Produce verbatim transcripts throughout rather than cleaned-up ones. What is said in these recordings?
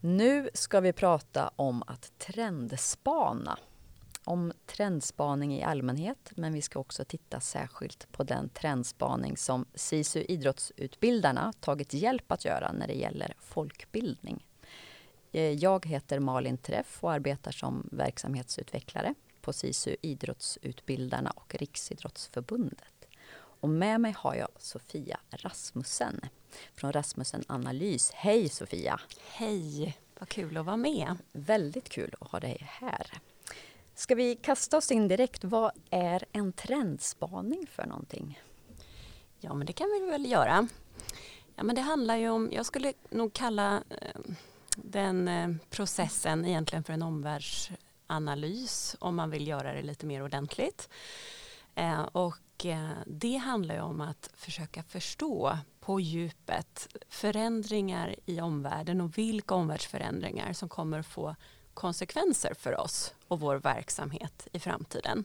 Nu ska vi prata om att trendspana. Om trendspaning i allmänhet, men vi ska också titta särskilt på den trendspaning som S I S U Idrottsutbildarna tagit hjälp att göra när det gäller folkbildning. Jag heter Malin Träff och arbetar som verksamhetsutvecklare på S I S U Idrottsutbildarna och Riksidrottsförbundet. Och med mig har jag Sofia Rasmussen från Rasmussen Analys. Hej Sofia! Hej! Vad kul att vara med! Väldigt kul att ha dig här. Ska vi kasta oss in direkt? Vad är en trendspaning för någonting? Ja, men det kan vi väl göra. Ja, men det handlar ju om, jag skulle nog kalla den processen egentligen för en omvärldsanalys om man vill göra det lite mer ordentligt. Och det handlar ju om att försöka förstå på djupet förändringar i omvärlden och vilka omvärldsförändringar som kommer att få konsekvenser för oss och vår verksamhet i framtiden.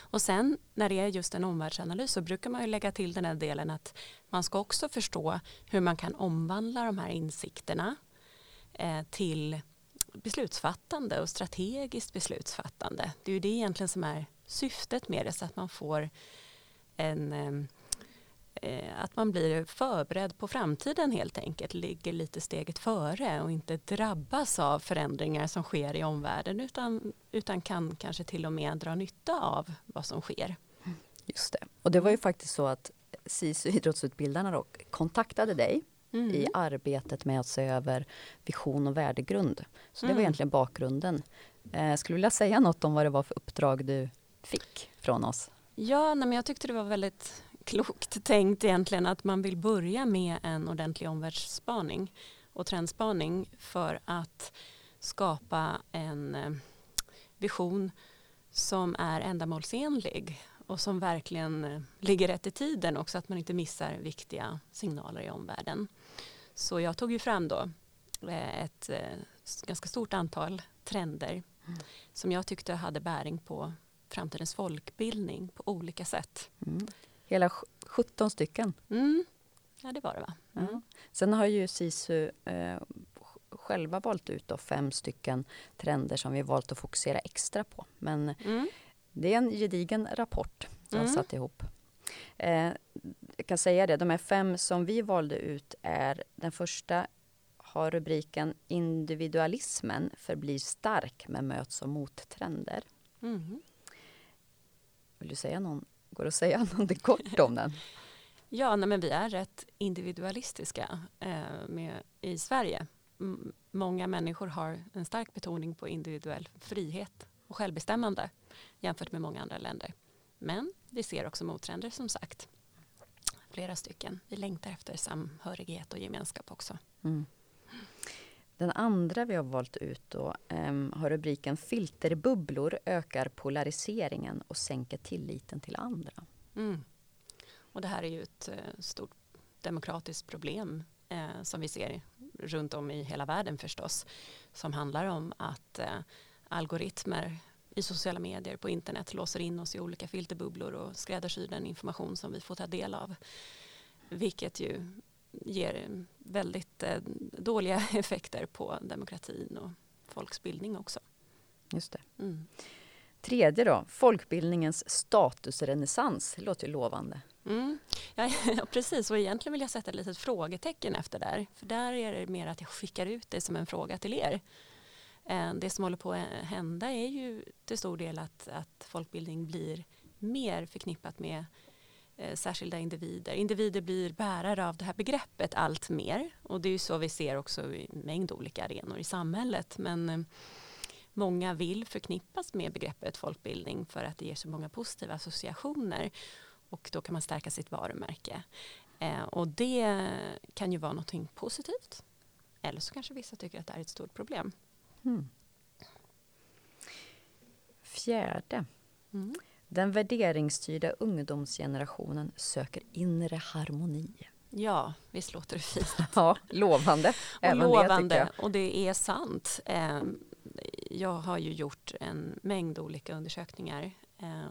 Och sen när det är just en omvärldsanalys så brukar man ju lägga till den här delen att man ska också förstå hur man kan omvandla de här insikterna eh, till beslutsfattande och strategiskt beslutsfattande. Det är ju det egentligen som är syftet med det, så att man får en eh, att man blir förberedd på framtiden helt enkelt, ligger lite steget före och inte drabbas av förändringar som sker i omvärlden utan, utan kan kanske till och med dra nytta av vad som sker. Just det. Och det var ju faktiskt så att S I S U Idrottsutbildarna då kontaktade dig mm. i arbetet med att se över vision och värdegrund. Så det mm. var egentligen bakgrunden. Eh, skulle du vilja säga något om vad det var för uppdrag du fick från oss? Ja, nej, men jag tyckte det var väldigt klokt tänkt egentligen att man vill börja med en ordentlig omvärldsspaning och trendspaning för att skapa en vision som är ändamålsenlig och som verkligen ligger rätt i tiden också, att man inte missar viktiga signaler i omvärlden. Så jag tog ju fram då ett ganska stort antal trender mm. som jag tyckte hade bäring på framtidens folkbildning på olika sätt. Mm. Hela sjutton stycken. Mm. Ja, det var det va? Mm. Mm. Sen har ju S I S U eh, själva valt ut då fem stycken trender som vi valt att fokusera extra på. Men mm. det är en gedigen rapport som mm. jag satt ihop. Eh, jag kan säga det, de här fem som vi valde ut är, den första har rubriken individualismen förblir stark men möts av mottrender. Mm. Vill du säga någon? Går det att säga något kort om den? Ja, nej, men vi är rätt individualistiska eh, med, i Sverige. M- många människor har en stark betoning på individuell frihet och självbestämmande jämfört med många andra länder. Men vi ser också mottrender som sagt. Flera stycken. Vi längtar efter samhörighet och gemenskap också. Mm. Den andra vi har valt ut då, um, har rubriken filterbubblor ökar polariseringen och sänker tilliten till andra. Mm. Och det här är ju ett uh, stort demokratiskt problem uh, som vi ser runt om i hela världen förstås. Som handlar om att uh, algoritmer i sociala medier på internet låser in oss i olika filterbubblor och skräddarsyr den information som vi får ta del av. Vilket ju ger väldigt eh, dåliga effekter på demokratin och folkbildning också. Just det. Mm. Tredje då, folkbildningens statusrenässans, låter ju lovande. Mm. Ja, ja, precis, och egentligen vill jag sätta ett litet frågetecken efter där. För där är det mer att jag skickar ut det som en fråga till er. Eh, det som håller på att hända är ju till stor del att, att folkbildning blir mer förknippat med särskilda individer. Individer blir bärare av det här begreppet allt mer. Och det är ju så vi ser också i en mängd olika arenor i samhället. Men många vill förknippas med begreppet folkbildning för att det ger så många positiva associationer. Och då kan man stärka sitt varumärke. Och det kan ju vara någonting positivt. Eller så kanske vissa tycker att det är ett stort problem. Mm. Fjärde. Mm. Den värderingsstyrda ungdomsgenerationen söker inre harmoni. Ja, visst låter det fint. Ja, lovande. Och lovande, det, och det är sant. Jag har ju gjort en mängd olika undersökningar.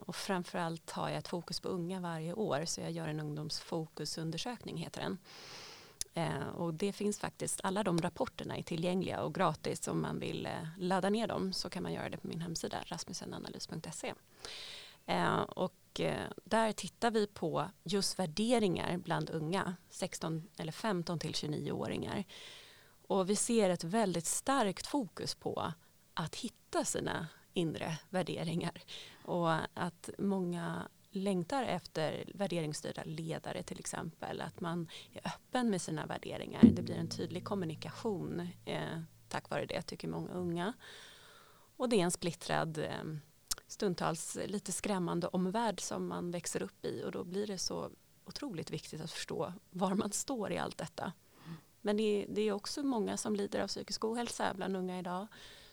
Och framförallt har jag ett fokus på unga varje år. Så jag gör en ungdomsfokusundersökning heter den. Eh, och det finns faktiskt, alla de rapporterna är tillgängliga och gratis. Om man vill eh, ladda ner dem så kan man göra det på min hemsida rasmussen analys punkt se. Eh, och eh, där tittar vi på just värderingar bland unga, sexton eller femton till tjugonio-åringar. Och vi ser ett väldigt starkt fokus på att hitta sina inre värderingar. Och att många längtar efter värderingsstyrda ledare till exempel. Att man är öppen med sina värderingar. Det blir en tydlig kommunikation eh, tack vare det, tycker många unga. Och det är en splittrad, eh, stundtals lite skrämmande omvärld som man växer upp i. Och då blir det så otroligt viktigt att förstå var man står i allt detta. Men det, det är också många som lider av psykisk ohälsa bland unga idag,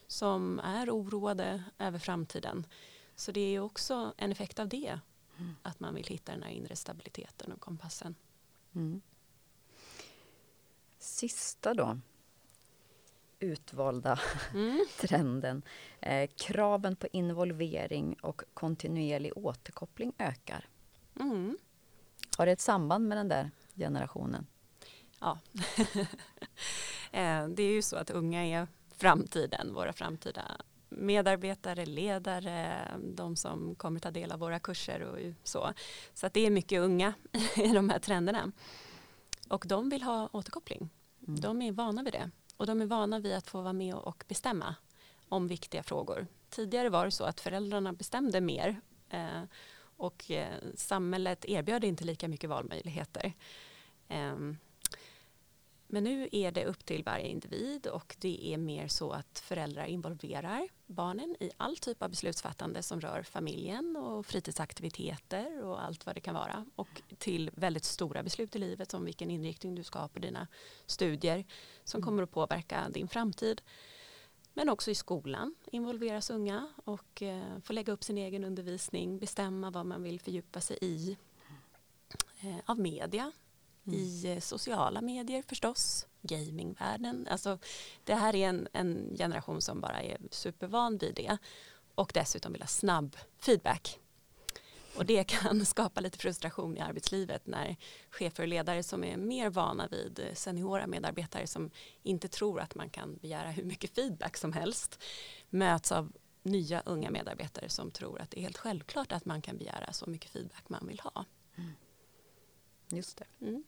som är oroade över framtiden. Så det är också en effekt av det. Mm. Att man vill hitta den här inre stabiliteten och kompassen. Mm. Sista då. Utvalda mm. trenden. Eh, kraven på involvering och kontinuerlig återkoppling ökar. Mm. Har det ett samband med den där generationen? Ja. eh, det är ju så att unga är framtiden, våra framtida medarbetare, ledare, de som kommer ta del av våra kurser och så. Så att det är mycket unga i de här trenderna. Och de vill ha återkoppling. Mm. De är vana vid det. Och de är vana vid att få vara med och bestämma om viktiga frågor. Tidigare var det så att föräldrarna bestämde mer eh, och eh, samhället erbjöd inte lika mycket valmöjligheter. Eh, Men nu är det upp till varje individ och det är mer så att föräldrar involverar barnen i all typ av beslutsfattande som rör familjen och fritidsaktiviteter och allt vad det kan vara. Och till väldigt stora beslut i livet som vilken inriktning du ska ha på dina studier som kommer att påverka din framtid. Men också i skolan involveras unga och får lägga upp sin egen undervisning, bestämma vad man vill fördjupa sig i av media. Mm. I sociala medier förstås, gamingvärlden. Alltså, det här är en, en generation som bara är supervan vid det och dessutom vill ha snabb feedback. Och det kan skapa lite frustration i arbetslivet när chefer och ledare som är mer vana vid seniora medarbetare som inte tror att man kan begära hur mycket feedback som helst möts av nya unga medarbetare som tror att det är helt självklart att man kan begära så mycket feedback man vill ha. Mm. Just det. Mm.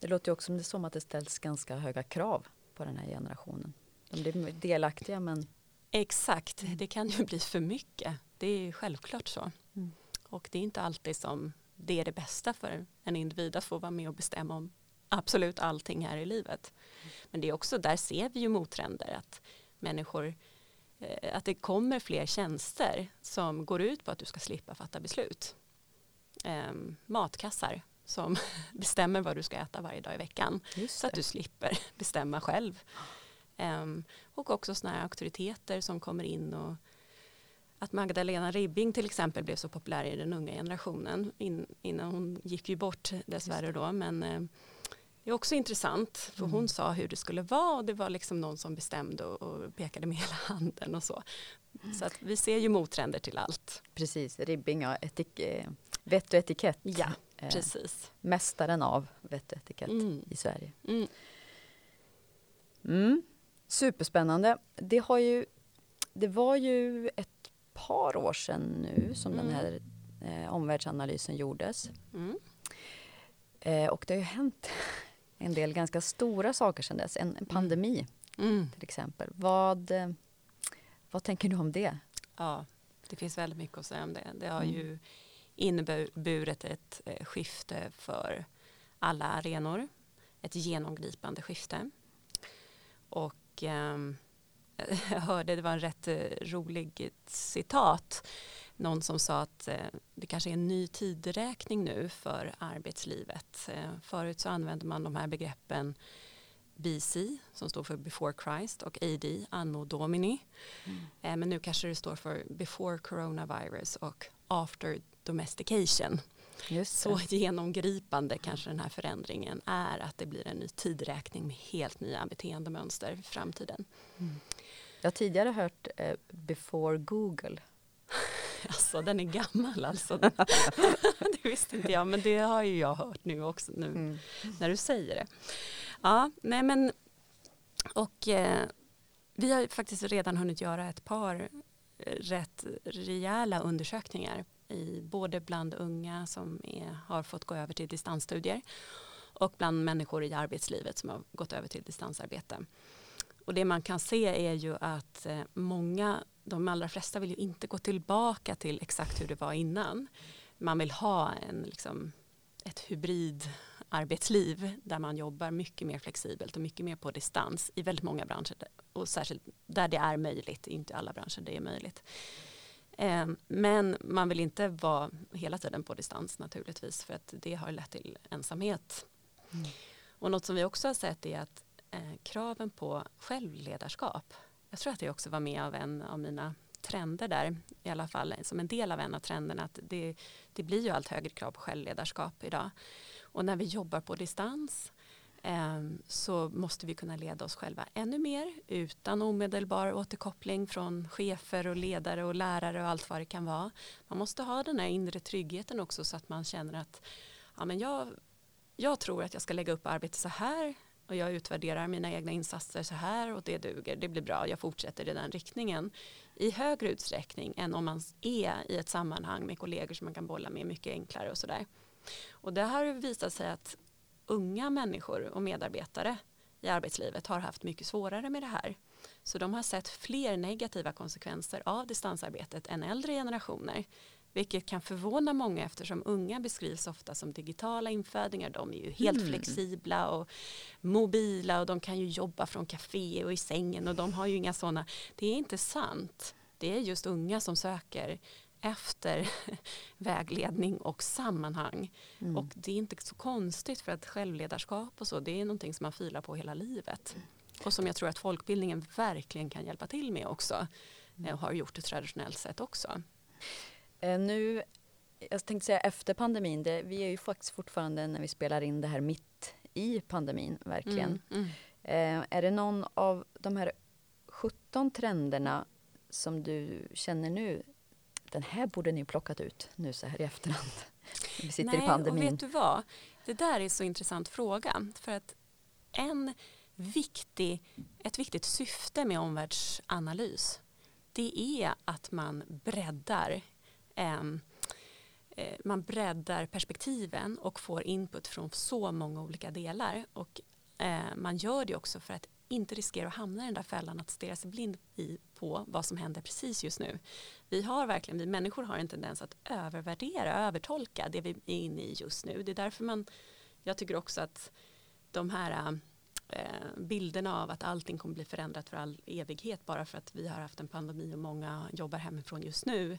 Det låter ju också som att det ställs ganska höga krav på den här generationen. De blir delaktiga men... Exakt, det kan ju bli för mycket. Det är självklart så. Mm. Och det är inte alltid som det är det bästa för en individ att få vara med och bestämma om absolut allting här i livet. Mm. Men det är också, där ser vi ju mottrender att människor, att det kommer fler tjänster som går ut på att du ska slippa fatta beslut. Um, matkassar som bestämmer vad du ska äta varje dag i veckan. Så att du slipper bestämma själv. Um, och också såna här auktoriteter som kommer in och att Magdalena Ribbing till exempel blev så populär i den unga generationen in, innan hon gick ju bort dessvärre då. Men um, det är också intressant för mm. hon sa hur det skulle vara och det var liksom någon som bestämde och, och pekade med hela handen och så. Mm. Så att vi ser ju mottrender till allt. Precis, Ribbing och etik... Vett och etikett. Ja, precis. Eh, mästaren av vett och etikett mm. i Sverige. Mm. Mm. Superspännande. Det, har ju, det var ju ett par år sedan nu som mm. den här eh, omvärldsanalysen gjordes. Mm. Eh, och det har ju hänt en del ganska stora saker sedan dess. En, en pandemi mm. till exempel. Vad, eh, vad tänker du om det? Ja, det finns väldigt mycket att säga om det. Det har mm. ju... inneburit ett skifte för alla arenor. Ett genomgripande skifte. Och eh, jag hörde, det var en rätt rolig citat. Någon som sa att eh, det kanske är en ny tideräkning nu för arbetslivet. Eh, förut så använde man de här begreppen B C, som står för Before Christ, och A D, Anno Domini. Mm. Eh, men nu kanske det står för Before Coronavirus och After Domestication. Just så genomgripande kanske den här förändringen är att det blir en ny tidräkning med helt nya beteendemönster i framtiden. Mm. Jag har tidigare hört eh, Before Google. Alltså den är gammal alltså. Det visste inte jag, men det har ju jag hört nu också nu mm. när du säger det. Ja, nej men och eh, vi har faktiskt redan hunnit göra ett par rätt rejäla undersökningar i både bland unga som är, har fått gå över till distansstudier och bland människor i arbetslivet som har gått över till distansarbete. Och det man kan se är ju att många, de allra flesta vill ju inte gå tillbaka till exakt hur det var innan. Man vill ha en, liksom, ett hybridarbetsliv där man jobbar mycket mer flexibelt och mycket mer på distans i väldigt många branscher. Och särskilt där det är möjligt, inte alla branscher det är möjligt. Men man vill inte vara hela tiden på distans naturligtvis för att det har lett till ensamhet. Mm. Och något som vi också har sett är att eh, kraven på självledarskap. Jag tror att jag också var med av en av mina trender där i alla fall. Som en del av en av trenderna att det, det blir ju allt högre krav på självledarskap idag. Och när vi jobbar på distans eh, så måste vi kunna leda oss själva ännu mer utan omedelbar återkoppling från chefer och ledare och lärare och allt vad det kan vara. Man måste ha den här inre tryggheten också så att man känner att ja, men jag Jag tror att jag ska lägga upp arbete så här och jag utvärderar mina egna insatser så här och det duger, det blir bra, jag fortsätter i den riktningen i högre utsträckning än om man är i ett sammanhang med kollegor som man kan bolla med mycket enklare och sådär. Och det har visat sig att unga människor och medarbetare i arbetslivet har haft mycket svårare med det här. Så de har sett fler negativa konsekvenser av distansarbetet än äldre generationer. Vilket kan förvåna många eftersom unga beskrivs ofta som digitala infödingar. De är ju helt mm. flexibla och mobila och de kan ju jobba från café och i sängen och de har ju inga sådana. Det är inte sant. Det är just unga som söker efter vägledning och sammanhang. Mm. Och det är inte så konstigt för att självledarskap och så, det är någonting som man filar på hela livet. Och som jag tror att folkbildningen verkligen kan hjälpa till med också. Mm. Och har gjort det traditionellt sett också. Nu, jag tänkte säga efter pandemin, det, vi är ju faktiskt fortfarande när vi spelar in det här mitt i pandemin, verkligen. Mm, mm. Eh, är det någon av de här sjutton trenderna som du känner nu, den här borde ni plockat ut nu så här i efterhand? Vi sitter Nej, i pandemin. Och vet du vad? Det där är så intressant fråga för att en viktig, ett viktigt syfte med omvärldsanalys, det är att man breddar man breddar perspektiven och får input från så många olika delar och man gör det också för att inte riskera att hamna i den där fällan att stirra sig blind i på vad som händer precis just nu. Vi har verkligen, vi människor har en tendens att övervärdera, övertolka det vi är inne i just nu. Det är därför man, jag tycker också att de här bilderna av att allting kommer bli förändrat för all evighet bara för att vi har haft en pandemi och många jobbar hemifrån just nu.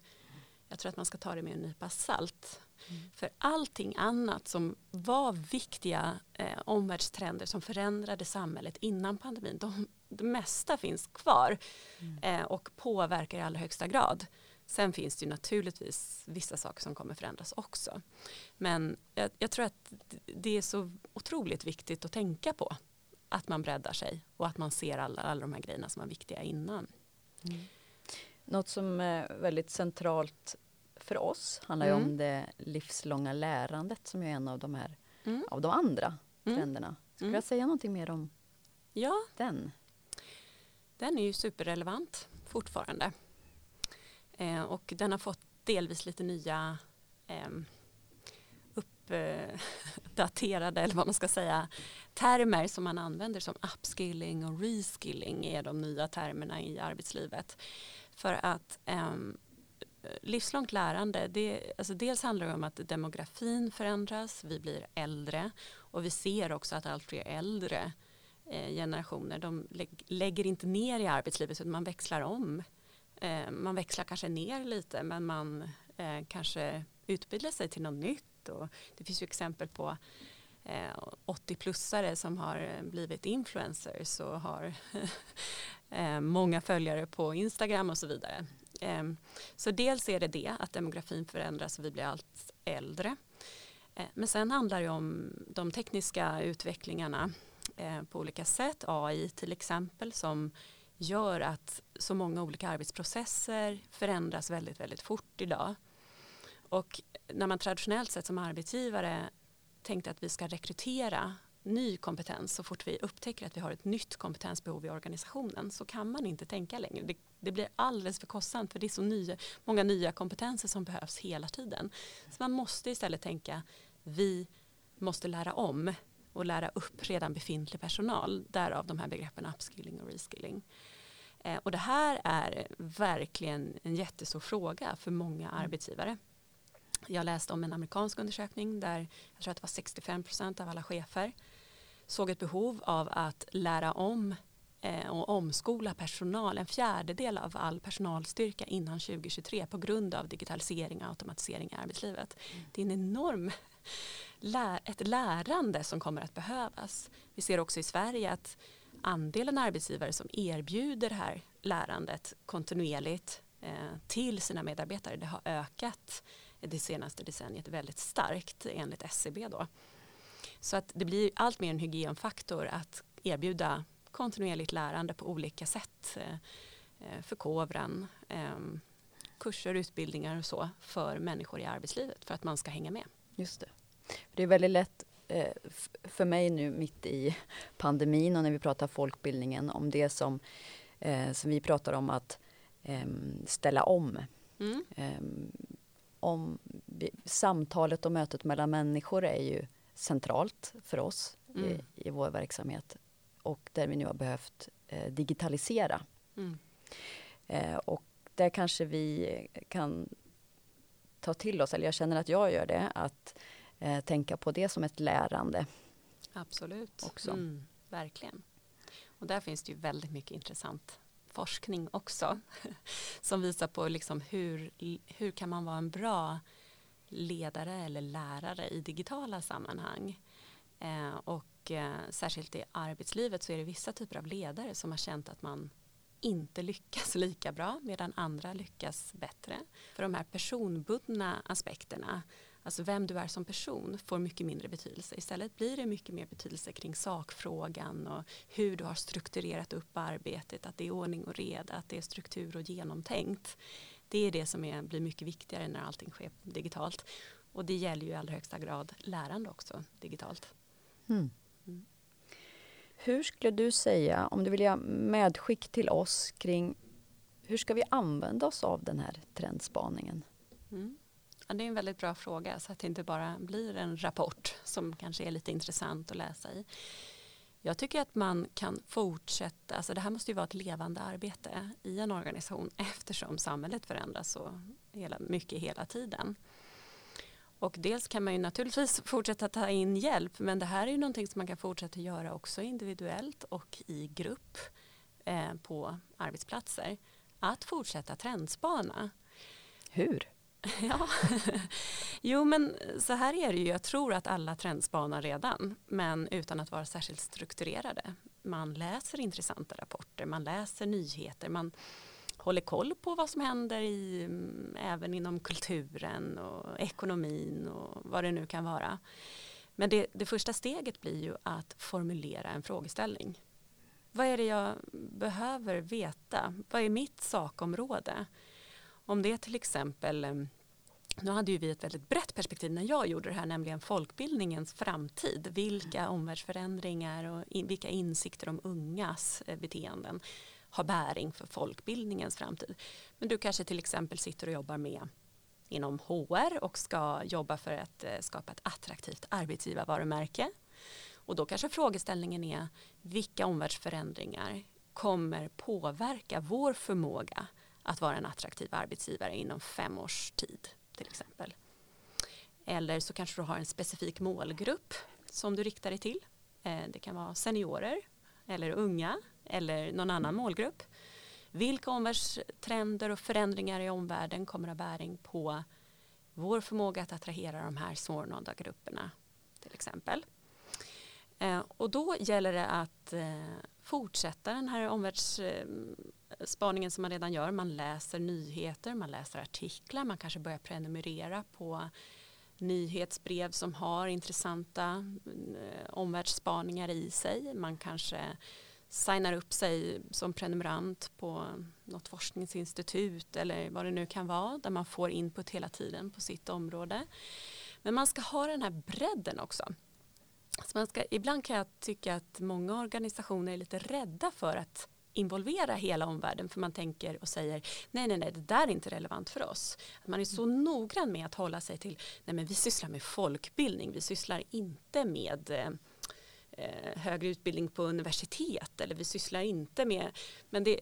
Jag tror att man ska ta det med en nypa salt. Mm. För allting annat som var viktiga eh, omvärldstrender som förändrade samhället innan pandemin. De, det mesta finns kvar mm. eh, och påverkar i allra högsta grad. Sen finns det ju naturligtvis vissa saker som kommer förändras också. Men jag, jag tror att det är så otroligt viktigt att tänka på. Att man breddar sig och att man ser alla, alla de här grejerna som var viktiga innan. Mm. Något som är väldigt centralt för oss handlar mm. ju om det livslånga lärandet som är en av de här mm. av de andra mm. trenderna. Skulle mm. jag säga någonting mer om ja. den? Den är ju superrelevant fortfarande. Eh, och den har fått delvis lite nya eh, uppdaterade, eh, eller vad man ska säga, termer som man använder som upskilling och reskilling är de nya termerna i arbetslivet. För att eh, livslångt lärande, det, alltså dels handlar det om att demografin förändras, vi blir äldre och vi ser också att allt fler äldre eh, generationer, de lägg, lägger inte ner i arbetslivet utan man växlar om. Eh, man växlar kanske ner lite men man eh, kanske utbildar sig till något nytt. Och det finns ju exempel på eh, åttio-plussare som har blivit influencers och har... Eh, många följare på Instagram och så vidare. Eh, så dels är det det att demografin förändras och vi blir allt äldre. Eh, men sen handlar det om de tekniska utvecklingarna eh, på olika sätt. A I till exempel som gör att så många olika arbetsprocesser förändras väldigt, väldigt fort idag. Och när man traditionellt sett som arbetsgivare tänkte att vi ska rekrytera ny kompetens så fort vi upptäcker att vi har ett nytt kompetensbehov i organisationen, så kan man inte tänka längre. Det, det blir alldeles för kostsamt, för det är så nya, många nya kompetenser som behövs hela tiden. Så man måste istället tänka, vi måste lära om och lära upp redan befintlig personal. Därav de här begreppen upskilling och reskilling. Eh, och det här är verkligen en jättestor fråga för många arbetsgivare. Jag läste om en amerikansk undersökning där jag tror att det var sextiofem procent av alla chefer såg ett behov av att lära om eh, och omskola personal, en fjärdedel av all personalstyrka innan tjugo tjugotre, på grund av digitalisering och automatisering i arbetslivet. Mm. Det är en enorm lä- ett lärande som kommer att behövas. Vi ser också i Sverige att andelen arbetsgivare som erbjuder det här lärandet kontinuerligt eh, till sina medarbetare, det har ökat det senaste decenniet väldigt starkt enligt S C B då. Så att det blir allt mer en hygienfaktor att erbjuda kontinuerligt lärande på olika sätt, förkovran, kurser, utbildningar och så för människor i arbetslivet för att man ska hänga med. Just det. Det är väldigt lätt för mig nu mitt i pandemin och när vi pratar folkbildningen om det som, som vi pratar om att ställa om. Mm. Om samtalet och mötet mellan människor är ju centralt för oss mm. i, i vår verksamhet. Och där vi nu har behövt eh, digitalisera. Mm. Eh, och där kanske vi kan ta till oss, eller jag känner att jag gör det, att eh, tänka på det som ett lärande. Absolut, också. Mm, verkligen. Och där finns det ju väldigt mycket intressant forskning också som visar på liksom hur, hur kan man vara en bra ledare eller lärare i digitala sammanhang. Eh, och eh, särskilt i arbetslivet så är det vissa typer av ledare som har känt att man inte lyckas lika bra medan andra lyckas bättre. För de här personbundna aspekterna, alltså vem du är som person, får mycket mindre betydelse. Istället blir det mycket mer betydelse kring sakfrågan och hur du har strukturerat upp arbetet. Att det är ordning och reda, att det är struktur och genomtänkt. Det är det som är, blir mycket viktigare när allting sker digitalt. Och det gäller ju i allra högsta grad lärande också digitalt. Mm. Mm. Hur skulle du säga, om du vill göra medskick till oss kring hur ska vi använda oss av den här trendspaningen? Mm. Ja, det är en väldigt bra fråga, så att det inte bara blir en rapport som kanske är lite intressant att läsa i. Jag tycker att man kan fortsätta, alltså det här måste ju vara ett levande arbete i en organisation eftersom samhället förändras så hela, mycket hela tiden. Och dels kan man ju naturligtvis fortsätta ta in hjälp, men det här är ju någonting som man kan fortsätta göra också individuellt och i grupp eh, på arbetsplatser. Att fortsätta trendspana. Hur? Ja, jo men så här är det ju. Jag tror att alla trendspanar redan, men utan att vara särskilt strukturerade. Man läser intressanta rapporter, man läser nyheter, man håller koll på vad som händer i, även inom kulturen och ekonomin och vad det nu kan vara. Men det, det första steget blir ju att formulera en frågeställning. Vad är det jag behöver veta? Vad är mitt sakområde? Om det till exempel, nu hade ju vi ett väldigt brett perspektiv när jag gjorde det här, nämligen folkbildningens framtid. Vilka omvärldsförändringar och in, vilka insikter om ungas beteenden har bäring för folkbildningens framtid. Men du kanske till exempel sitter och jobbar med inom H R och ska jobba för att skapa ett attraktivt arbetsgivarvarumärke. Och då kanske frågeställningen är, vilka omvärldsförändringar kommer påverka vår förmåga att vara en attraktiv arbetsgivare inom fem års tid till exempel. Eller så kanske du har en specifik målgrupp som du riktar dig till. Det kan vara seniorer eller unga eller någon annan målgrupp. Vilka omvärldstrender och förändringar i omvärlden kommer att ha bäring på vår förmåga att attrahera de här svårnådda grupperna till exempel. Och då gäller det att fortsätta den här omvärldsspaningen som man redan gör. Man läser nyheter, man läser artiklar, man kanske börjar prenumerera på nyhetsbrev som har intressanta omvärldsspaningar i sig. Man kanske signar upp sig som prenumerant på något forskningsinstitut eller vad det nu kan vara, där man får input hela tiden på sitt område. Men man ska ha den här bredden också. Så man ska, ibland kan jag tycka att många organisationer är lite rädda för att involvera hela omvärlden, för man tänker och säger nej, nej, nej, det där är inte relevant för oss. Att man är så mm. noggrann med att hålla sig till, nej men vi sysslar med folkbildning, vi sysslar inte med eh, högre utbildning på universitet, eller vi sysslar inte med, men det,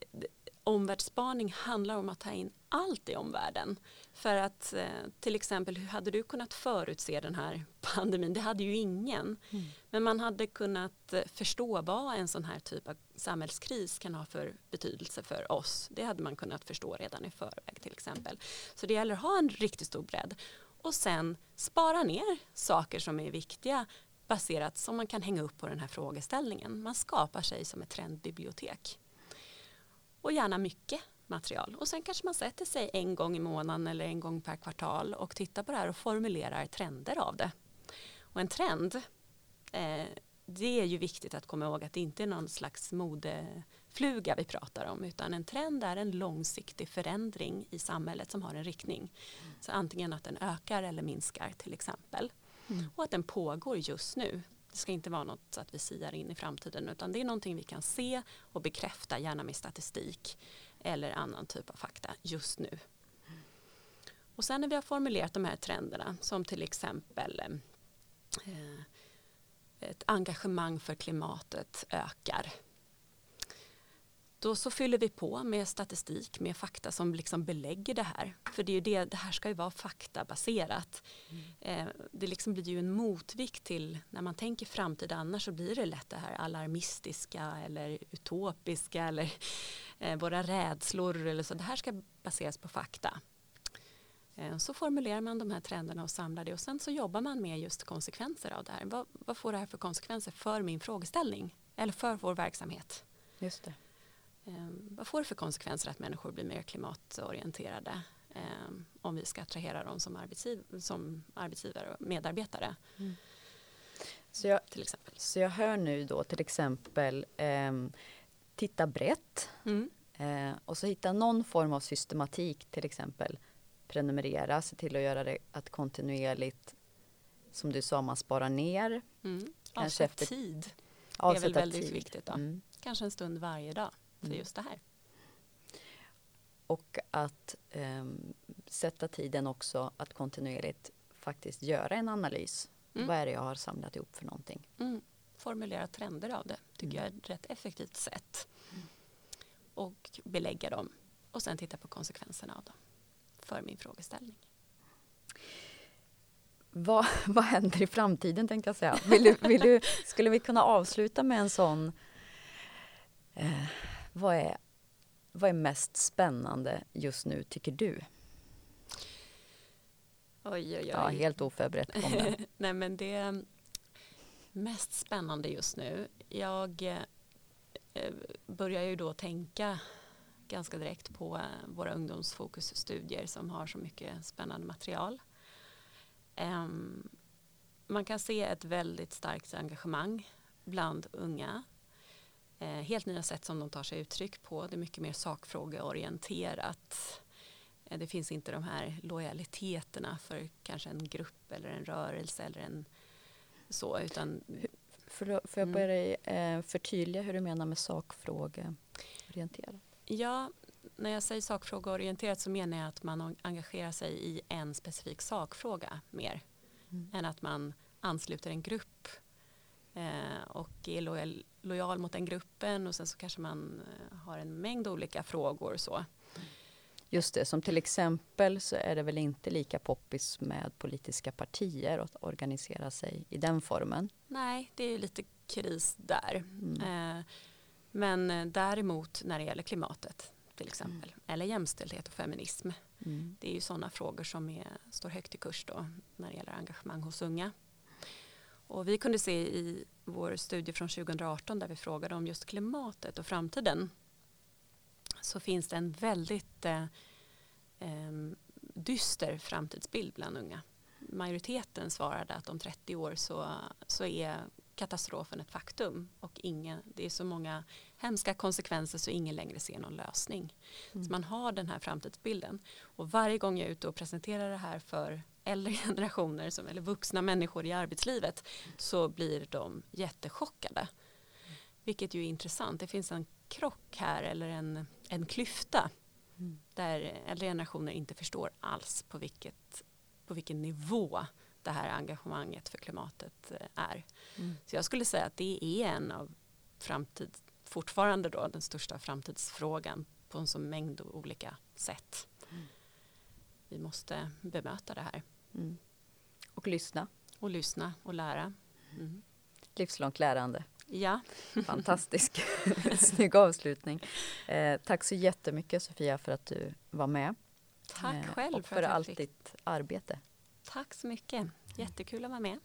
omvärldsspaning handlar om att ta in allt i omvärlden. För att eh, till exempel, hur hade du kunnat förutse den här pandemin? Det hade ju ingen. Mm. Men man hade kunnat förstå vad en sån här typ av samhällskris kan ha för betydelse för oss. Det hade man kunnat förstå redan i förväg till exempel. Så det gäller att ha en riktigt stor bredd. Och sen spara ner saker som är viktiga baserat som man kan hänga upp på den här frågeställningen. Man skapar sig som ett trendbibliotek. Och gärna mycket material. Och sen kanske man sätter sig en gång i månaden eller en gång per kvartal och tittar på det här och formulerar trender av det. Och en trend, eh, det är ju viktigt att komma ihåg att det inte är någon slags modefluga vi pratar om, utan en trend är en långsiktig förändring i samhället som har en riktning. Mm. Så antingen att den ökar eller minskar till exempel. Mm. Och att den pågår just nu. Det ska inte vara något att vi siar in i framtiden, utan det är någonting vi kan se och bekräfta, gärna med statistik eller annan typ av fakta just nu. Mm. Och sen när vi har formulerat de här trenderna, som till exempel eh, ett engagemang för klimatet ökar, då så fyller vi på med statistik, med fakta som liksom belägger det här. För det är ju det, det här ska ju vara faktabaserat. Mm. Eh, det liksom blir ju en motvikt till, när man tänker framtid annars så blir det lätt det här alarmistiska eller utopiska eller eh, våra rädslor eller så. Det här ska baseras på fakta. Eh, så formulerar man de här trenderna och samlar det, och sen så jobbar man med just konsekvenser av det här. Vad, vad får det här för konsekvenser för min frågeställning eller för vår verksamhet? Just det. Vad får det för konsekvenser att människor blir mer klimatorienterade eh, om vi ska attrahera dem som, arbetsgiv- som arbetsgivare och medarbetare? Mm. Så, jag, till exempel. så jag hör nu då till exempel eh, titta brett mm. eh, och så hitta någon form av systematik, till exempel prenumerera, se till att göra det att kontinuerligt, som du sa, man sparar ner. Mm. Kanske efter tid, det är väl väldigt tid. viktigt då. Mm. Kanske en stund varje dag. För just det här. Och att eh, sätta tiden också att kontinuerligt faktiskt göra en analys. Mm. Vad är det jag har samlat ihop för någonting? Mm. Formulera trender av det tycker mm. jag är ett rätt effektivt sätt. Mm. Och belägga dem. Och sen titta på konsekvenserna av dem. För min frågeställning. Vad, vad händer i framtiden, tänkte jag säga. Vill du, vill du, skulle vi kunna avsluta med en sån... Eh, Vad är, vad är mest spännande just nu, tycker du? Oj, oj, oj. Ja, helt oförberett kom det. Nej, men det mest spännande just nu. Jag eh, börjar ju då tänka ganska direkt på våra ungdomsfokusstudier som har så mycket spännande material. Eh, man kan se ett väldigt starkt engagemang bland unga. Eh, helt nya sätt som de tar sig uttryck på. Det är mycket mer sakfrågeorienterat. Eh, det finns inte de här lojaliteterna för kanske en grupp eller en rörelse eller en så. Utan, för, för jag börjar mm. eh, förtydliga hur du menar med sakfrågeorienterat? Ja, när jag säger sakfrågeorienterat så menar jag att man engagerar sig i en specifik sakfråga mer mm. än att man ansluter en grupp eh, och är lojal lojal mot den gruppen, och sen så kanske man har en mängd olika frågor. Så. Just det, som till exempel så är det väl inte lika poppis med politiska partier att organisera sig i den formen? Nej, det är ju lite kris där. Mm. Eh, men däremot när det gäller klimatet till exempel, mm. eller jämställdhet och feminism. Mm. Det är ju sådana frågor som är, står högt i kurs då när det gäller engagemang hos unga. Och vi kunde se i vår studie från tjugo arton där vi frågade om just klimatet och framtiden, så finns det en väldigt eh, eh, dyster framtidsbild bland unga. Majoriteten svarade att om trettio år så, så är katastrofen ett faktum och ingen, det är så många hemska konsekvenser så ingen längre ser någon lösning. Mm. Så man har den här framtidsbilden. Och varje gång jag är ute och presenterar det här för äldre generationer som, eller vuxna människor i arbetslivet, så blir de jättechockade. Vilket ju är intressant. Det finns en krock här eller en, en klyfta mm. där äldre generationer inte förstår alls på, vilket, på vilken nivå det här engagemanget för klimatet är. Mm. Så jag skulle säga att det är en av framtid, fortfarande då, den största framtidsfrågan på en sån mängd olika sätt. Mm. Vi måste bemöta det här. Mm. Och lyssna. Och lyssna och lära. Mm. Livslångt lärande. Ja. Fantastisk. Snygg avslutning. Eh, tack så jättemycket Sofia för att du var med. Tack själv. Eh, och för, för allt ditt arbete. Tack så mycket. Jättekul att vara med.